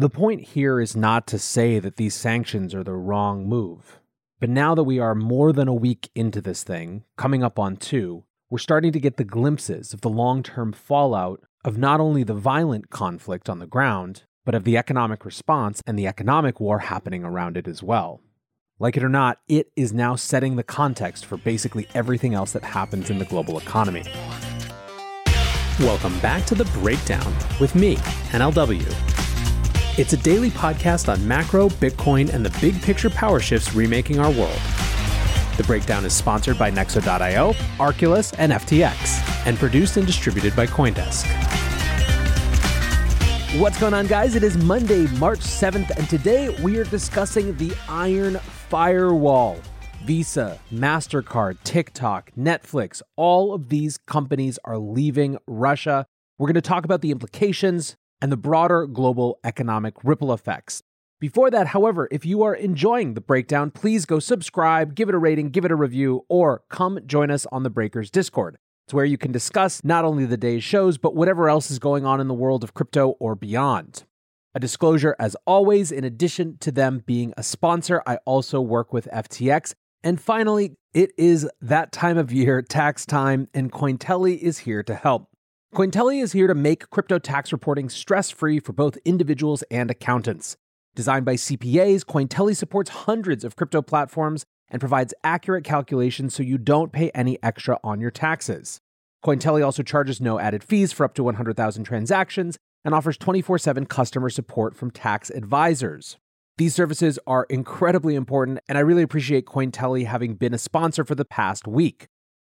The point here is not to say that these sanctions are the wrong move. But now that we are more than a week into this thing, coming up on 2, we're starting to get the glimpses of the long-term fallout of not only the violent conflict on the ground, but of the economic response and the economic war happening around it as well. Like it or not, it is now setting the context for basically everything else that happens in the global economy. Welcome back to The Breakdown with me, NLW. It's a daily podcast on macro, Bitcoin, and the big picture power shifts remaking our world. The Breakdown is sponsored by Nexo.io, Arculus, and FTX, and produced and distributed by Coindesk. What's going on, guys? It is Monday, March 7th, and today we are discussing the Iron Firewall. Visa, MasterCard, TikTok, Netflix, all of these companies are leaving Russia. We're going to talk about the implications and the broader global economic ripple effects. Before that, however, if you are enjoying The Breakdown, please go subscribe, give it a rating, give it a review, or come join us on the Breakers Discord. It's where you can discuss not only the day's shows, but whatever else is going on in the world of crypto or beyond. A disclosure, as always, in addition to them being a sponsor, I also work with FTX. And finally, it is that time of year, tax time, and CoinTelly is here to help. CoinTelly is here to make crypto tax reporting stress-free for both individuals and accountants. Designed by CPAs, CoinTelly supports hundreds of crypto platforms and provides accurate calculations so you don't pay any extra on your taxes. CoinTelly also charges no added fees for up to 100,000 transactions and offers 24/7 customer support from tax advisors. These services are incredibly important, and I really appreciate CoinTelly having been a sponsor for the past week.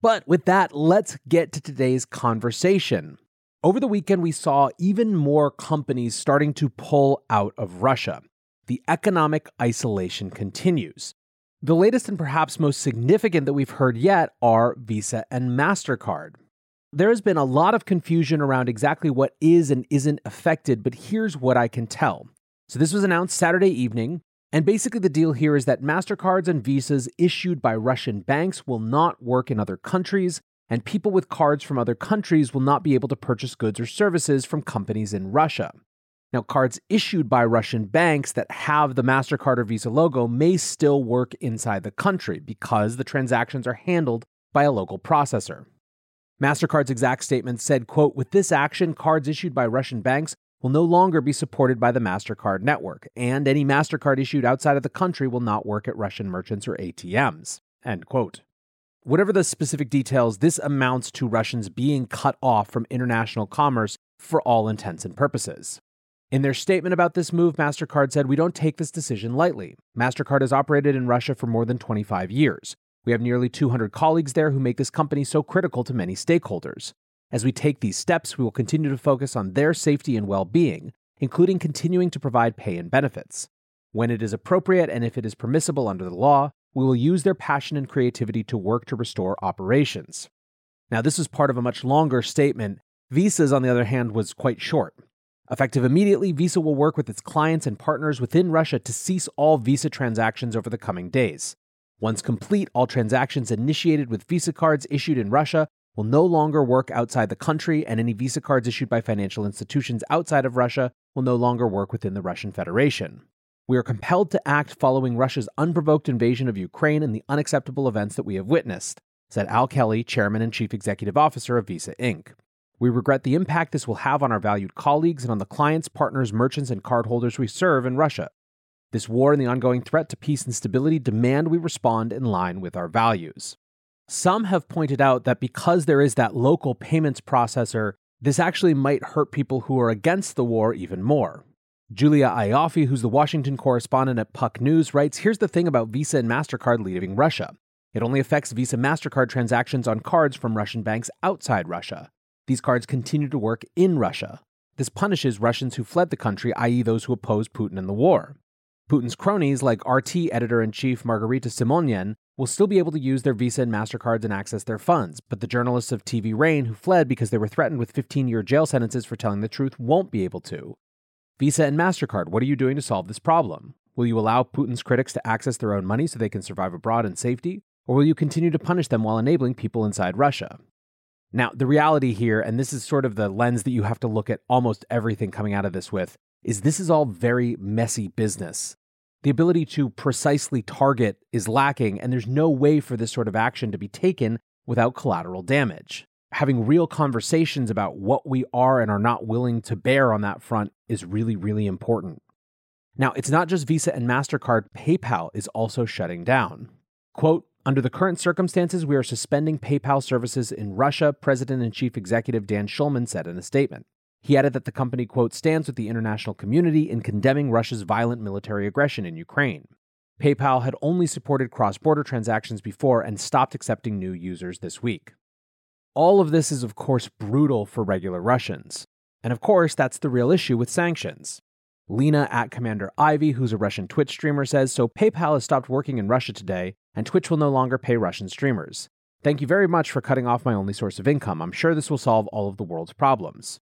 But with that, let's get to today's conversation. Over the weekend, we saw even more companies starting to pull out of Russia. The economic isolation continues. The latest and perhaps most significant that we've heard yet are Visa and MasterCard. There has been a lot of confusion around exactly what is and isn't affected, but here's what I can tell. So this was announced Saturday evening. And basically the deal here is that MasterCards and Visas issued by Russian banks will not work in other countries, and people with cards from other countries will not be able to purchase goods or services from companies in Russia. Now, cards issued by Russian banks that have the MasterCard or Visa logo may still work inside the country because the transactions are handled by a local processor. MasterCard's exact statement said, quote, "With this action, cards issued by Russian banks will no longer be supported by the MasterCard network, and any MasterCard issued outside of the country will not work at Russian merchants or ATMs," end quote. Whatever the specific details, this amounts to Russians being cut off from international commerce for all intents and purposes. In their statement about this move, MasterCard said, "We don't take this decision lightly. MasterCard has operated in Russia for more than 25 years. We have nearly 200 colleagues there who make this company so critical to many stakeholders. As we take these steps, we will continue to focus on their safety and well-being, including continuing to provide pay and benefits. When it is appropriate and if it is permissible under the law, we will use their passion and creativity to work to restore operations." Now, this is part of a much longer statement. Visa's, on the other hand, was quite short. Effective immediately, Visa will work with its clients and partners within Russia to cease all Visa transactions over the coming days. Once complete, all transactions initiated with Visa cards issued in Russia will no longer work outside the country, and any Visa cards issued by financial institutions outside of Russia will no longer work within the Russian Federation. We are compelled to act following Russia's unprovoked invasion of Ukraine and the unacceptable events that we have witnessed," said Al Kelly, Chairman and Chief Executive Officer of Visa Inc. "We regret the impact this will have on our valued colleagues and on the clients, partners, merchants, and cardholders we serve in Russia. This war and the ongoing threat to peace and stability demand we respond in line with our values." Some have pointed out that because there is that local payments processor, this actually might hurt people who are against the war even more. Julia Ioffi, who's the Washington correspondent at Puck News, writes, "Here's the thing about Visa and MasterCard leaving Russia. It only affects Visa MasterCard transactions on cards from Russian banks outside Russia. These cards continue to work in Russia. This punishes Russians who fled the country, i.e. those who oppose Putin and the war. Putin's cronies, like RT editor-in-chief Margarita Simonyan, will still be able to use their Visa and MasterCards and access their funds, but the journalists of TV Rain who fled because they were threatened with 15-year jail sentences for telling the truth won't be able to. Visa and MasterCard, what are you doing to solve this problem? Will you allow Putin's critics to access their own money so they can survive abroad in safety, or will you continue to punish them while enabling people inside Russia?" Now, the reality here, and this is sort of the lens that you have to look at almost everything coming out of this with, is this is all very messy business. The ability to precisely target is lacking, and there's no way for this sort of action to be taken without collateral damage. Having real conversations about what we are and are not willing to bear on that front is really, really important. Now, it's not just Visa and MasterCard. PayPal is also shutting down. Quote, "Under the current circumstances, we are suspending PayPal services in Russia," President and Chief Executive Dan Schulman said in a statement. He added that the company, quote, "stands with the international community in condemning Russia's violent military aggression in Ukraine." PayPal had only supported cross-border transactions before and stopped accepting new users this week. All of this is, of course, brutal for regular Russians. And of course, that's the real issue with sanctions. Lena at Commander Ivy, who's a Russian Twitch streamer, says, "So PayPal has stopped working in Russia today, and Twitch will no longer pay Russian streamers. Thank you very much for cutting off my only source of income. I'm sure this will solve all of the world's problems."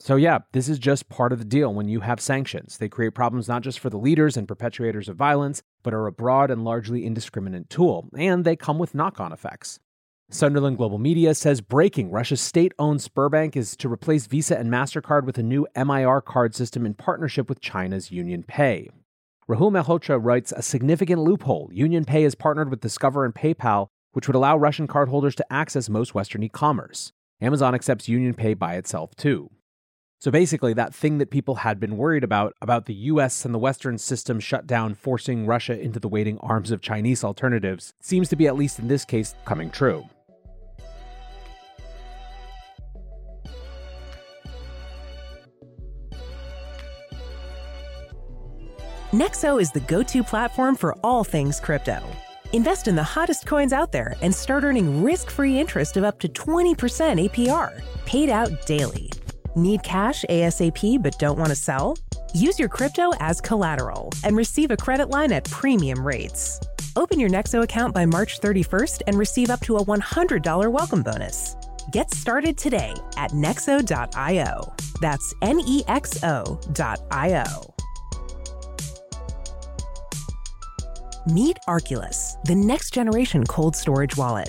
So yeah, this is just part of the deal when you have sanctions. They create problems not just for the leaders and perpetuators of violence, but are a broad and largely indiscriminate tool, and they come with knock-on effects. Sunderland Global Media says, "Breaking, Russia's state-owned Sberbank is to replace Visa and MasterCard with a new MIR card system in partnership with China's UnionPay." Rahul Mehrotra writes, "A significant loophole. UnionPay has partnered with Discover and PayPal, which would allow Russian cardholders to access most Western e-commerce. Amazon accepts UnionPay by itself, too." So basically, that thing that people had been worried about the US and the Western system shut down, forcing Russia into the waiting arms of Chinese alternatives, seems to be, at least in this case, coming true. Nexo is the go-to platform for all things crypto. Invest in the hottest coins out there and start earning risk-free interest of up to 20% APR, paid out daily. Need cash ASAP but don't want to sell? Use your crypto as collateral and receive a credit line at premium rates. Open your Nexo account by March 31st and receive up to a $100 welcome bonus. Get started today at Nexo.io. That's Nexo.io. Meet Arculus, the next-generation cold storage wallet.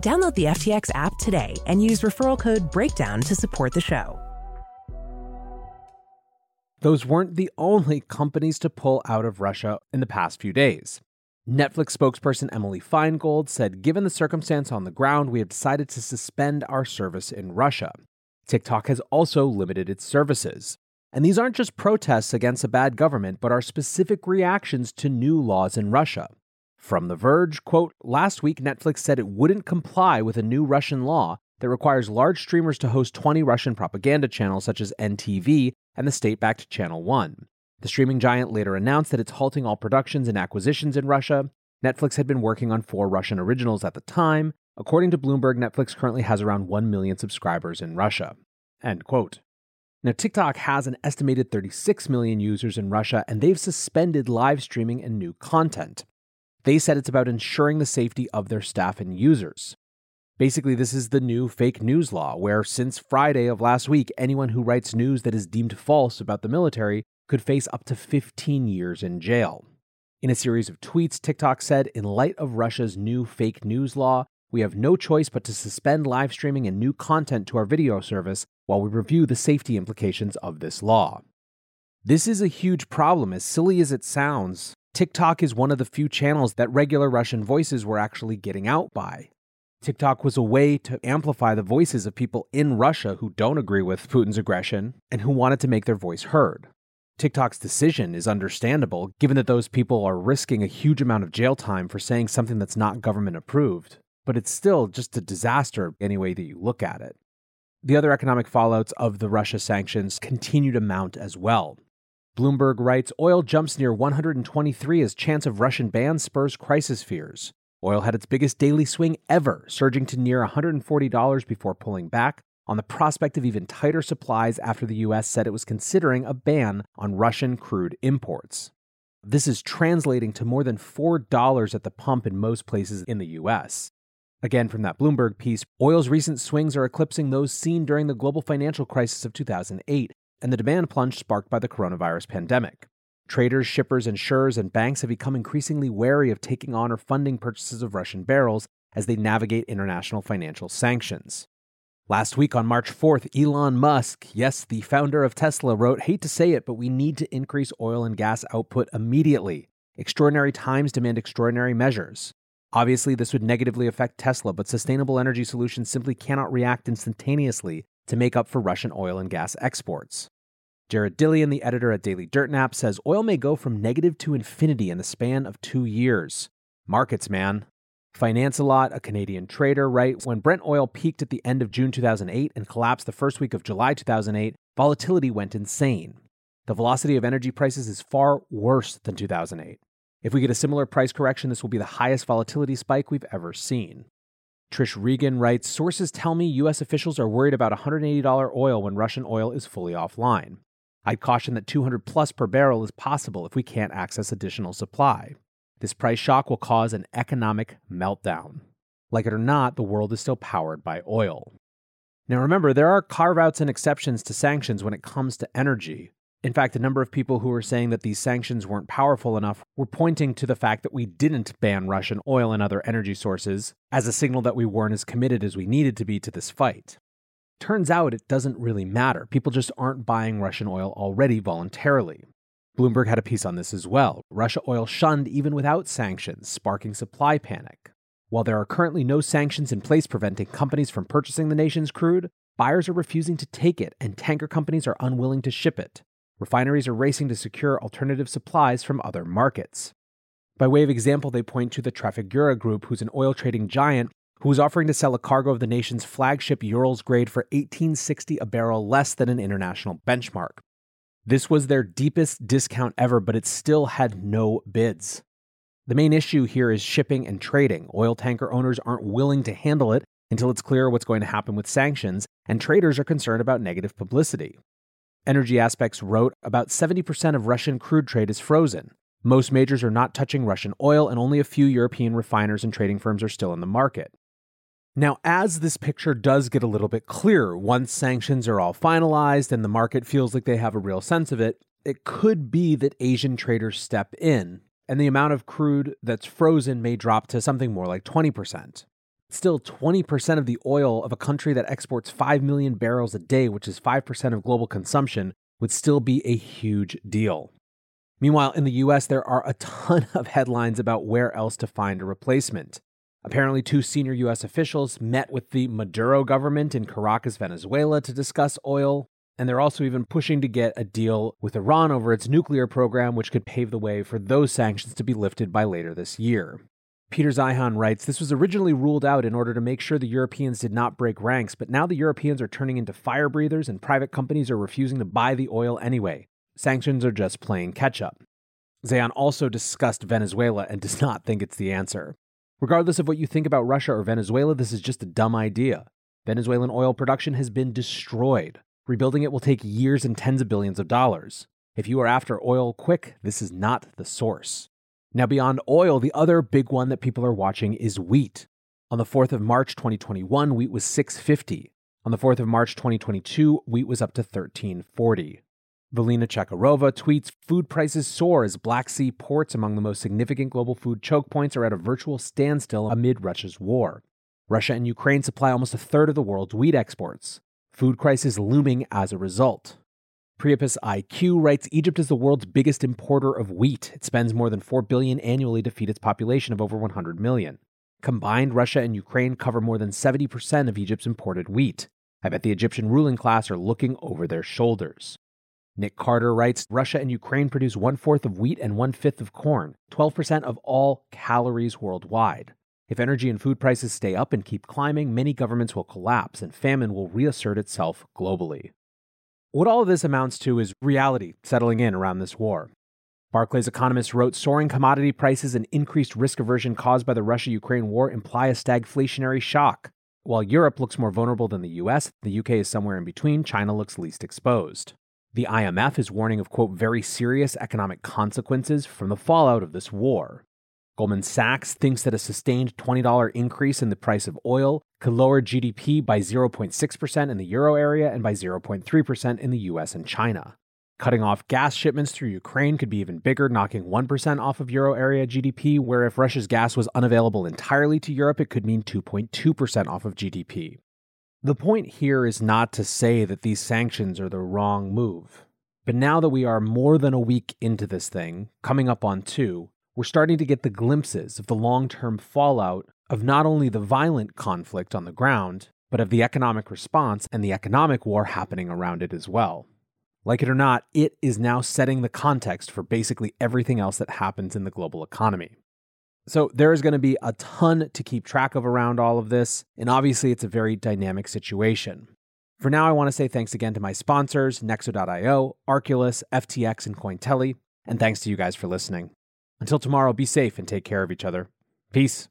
Download the FTX app today and use referral code BREAKDOWN to support the show. Those weren't the only companies to pull out of Russia in the past few days. Netflix spokesperson Emily Feingold said, "Given the circumstance on the ground, we have decided to suspend our service in Russia." TikTok has also limited its services. And these aren't just protests against a bad government, but are specific reactions to new laws in Russia. From The Verge, quote, "Last week, Netflix said it wouldn't comply with a new Russian law that requires large streamers to host 20 Russian propaganda channels such as NTV and the state-backed Channel One. The streaming giant later announced that it's halting all productions and acquisitions in Russia. Netflix had been working on 4 Russian originals at the time. According to Bloomberg, Netflix currently has around 1 million subscribers in Russia." End quote. Now, TikTok has an estimated 36 million users in Russia, and they've suspended live streaming and new content. They said it's about ensuring the safety of their staff and users. Basically, this is the new fake news law, where since Friday of last week, anyone who writes news that is deemed false about the military could face up to 15 years in jail. In a series of tweets, TikTok said, "In light of Russia's new fake news law, we have no choice but to suspend live streaming and new content to our video service while we review the safety implications of this law." This is a huge problem, as silly as it sounds. TikTok is one of the few channels that regular Russian voices were actually getting out by. TikTok was a way to amplify the voices of people in Russia who don't agree with Putin's aggression and who wanted to make their voice heard. TikTok's decision is understandable, given that those people are risking a huge amount of jail time for saying something that's not government approved. But it's still just a disaster any way that you look at it. The other economic fallouts of the Russia sanctions continue to mount as well. Bloomberg writes, oil jumps near 123 as chance of Russian ban spurs crisis fears. Oil had its biggest daily swing ever, surging to near $140 before pulling back on the prospect of even tighter supplies after the U.S. said it was considering a ban on Russian crude imports. This is translating to more than $4 at the pump in most places in the U.S. Again, from that Bloomberg piece, oil's recent swings are eclipsing those seen during the global financial crisis of 2008 and the demand plunge sparked by the coronavirus pandemic. Traders, shippers, insurers, and banks have become increasingly wary of taking on or funding purchases of Russian barrels as they navigate international financial sanctions. Last week on March 4th, Elon Musk, yes, the founder of Tesla, wrote, "Hate to say it, but we need to increase oil and gas output immediately. Extraordinary times demand extraordinary measures." Obviously, this would negatively affect Tesla, but sustainable energy solutions simply cannot react instantaneously to make up for Russian oil and gas exports. Jared Dillian, the editor at Daily Dirtnap, says oil may go from negative to infinity in the span of 2 years. Markets, man. Financelot, a Canadian trader, writes, when Brent oil peaked at the end of June 2008 and collapsed the first week of July 2008, volatility went insane. The velocity of energy prices is far worse than 2008. If we get a similar price correction, this will be the highest volatility spike we've ever seen. Trish Regan writes, sources tell me U.S. officials are worried about $180 oil when Russian oil is fully offline. I'd caution that $200 plus per barrel is possible if we can't access additional supply. This price shock will cause an economic meltdown. Like it or not, the world is still powered by oil. Now remember, there are carve-outs and exceptions to sanctions when it comes to energy. In fact, a number of people who were saying that these sanctions weren't powerful enough were pointing to the fact that we didn't ban Russian oil and other energy sources as a signal that we weren't as committed as we needed to be to this fight. Turns out it doesn't really matter. People just aren't buying Russian oil already voluntarily. Bloomberg had a piece on this as well. Russia oil shunned even without sanctions, sparking supply panic. While there are currently no sanctions in place preventing companies from purchasing the nation's crude, buyers are refusing to take it and tanker companies are unwilling to ship it. Refineries are racing to secure alternative supplies from other markets. By way of example, they point to the Trafigura Group, who's an oil trading giant, who is offering to sell a cargo of the nation's flagship Urals grade for $18.60 a barrel less than an international benchmark. This was their deepest discount ever, but it still had no bids. The main issue here is shipping and trading. Oil tanker owners aren't willing to handle it until it's clear what's going to happen with sanctions, and traders are concerned about negative publicity. Energy Aspects wrote, about 70% of Russian crude trade is frozen. Most majors are not touching Russian oil, and only a few European refiners and trading firms are still in the market. Now, as this picture does get a little bit clearer, once sanctions are all finalized and the market feels like they have a real sense of it, it could be that Asian traders step in, and the amount of crude that's frozen may drop to something more like 20%. Still, 20% of the oil of a country that exports 5 million barrels a day, which is 5% of global consumption, would still be a huge deal. Meanwhile, in the US, there are a ton of headlines about where else to find a replacement. Apparently, two senior US officials met with the Maduro government in Caracas, Venezuela to discuss oil, and they're also even pushing to get a deal with Iran over its nuclear program, which could pave the way for those sanctions to be lifted by later this year. Peter Zihan writes, this was originally ruled out in order to make sure the Europeans did not break ranks, but now the Europeans are turning into fire breathers and private companies are refusing to buy the oil anyway. Sanctions are just playing catch-up. Zihan also discussed Venezuela and does not think it's the answer. Regardless of what you think about Russia or Venezuela, this is just a dumb idea. Venezuelan oil production has been destroyed. Rebuilding it will take years and tens of billions of dollars. If you are after oil quick, this is not the source. Now, beyond oil, the other big one that people are watching is wheat. On the 4th of March 2021, wheat was $6.50. On the 4th of March 2022, wheat was up to $13.40. Valina Chakarova tweets, food prices soar as Black Sea ports among the most significant global food choke points are at a virtual standstill amid Russia's war. Russia and Ukraine supply almost a third of the world's wheat exports. Food crisis looming as a result. Priapus IQ writes, Egypt is the world's biggest importer of wheat. It spends more than $4 billion annually to feed its population of over 100 million. Combined, Russia and Ukraine cover more than 70% of Egypt's imported wheat. I bet the Egyptian ruling class are looking over their shoulders. Nick Carter writes, Russia and Ukraine produce 1/4 of wheat and 1/5 of corn, 12% of all calories worldwide. If energy and food prices stay up and keep climbing, many governments will collapse and famine will reassert itself globally. What all of this amounts to is reality settling in around this war. Barclays economists wrote, soaring commodity prices and increased risk aversion caused by the Russia-Ukraine war imply a stagflationary shock. While Europe looks more vulnerable than the US, the UK is somewhere in between, China looks least exposed. The IMF is warning of, quote, very serious economic consequences from the fallout of this war. Goldman Sachs thinks that a sustained $20 increase in the price of oil could lower GDP by 0.6% in the euro area and by 0.3% in the US and China. Cutting off gas shipments through Ukraine could be even bigger, knocking 1% off of euro area GDP, where if Russia's gas was unavailable entirely to Europe, it could mean 2.2% off of GDP. The point here is not to say that these sanctions are the wrong move. But now that we are more than a week into this thing, coming up on 2, we're starting to get the glimpses of the long-term fallout of not only the violent conflict on the ground, but of the economic response and the economic war happening around it as well. Like it or not, it is now setting the context for basically everything else that happens in the global economy. So there is going to be a ton to keep track of around all of this, and obviously it's a very dynamic situation. For now, I want to say thanks again to my sponsors, Nexo.io, Arculus, FTX, and CoinTelly, and thanks to you guys for listening. Until tomorrow, be safe and take care of each other. Peace.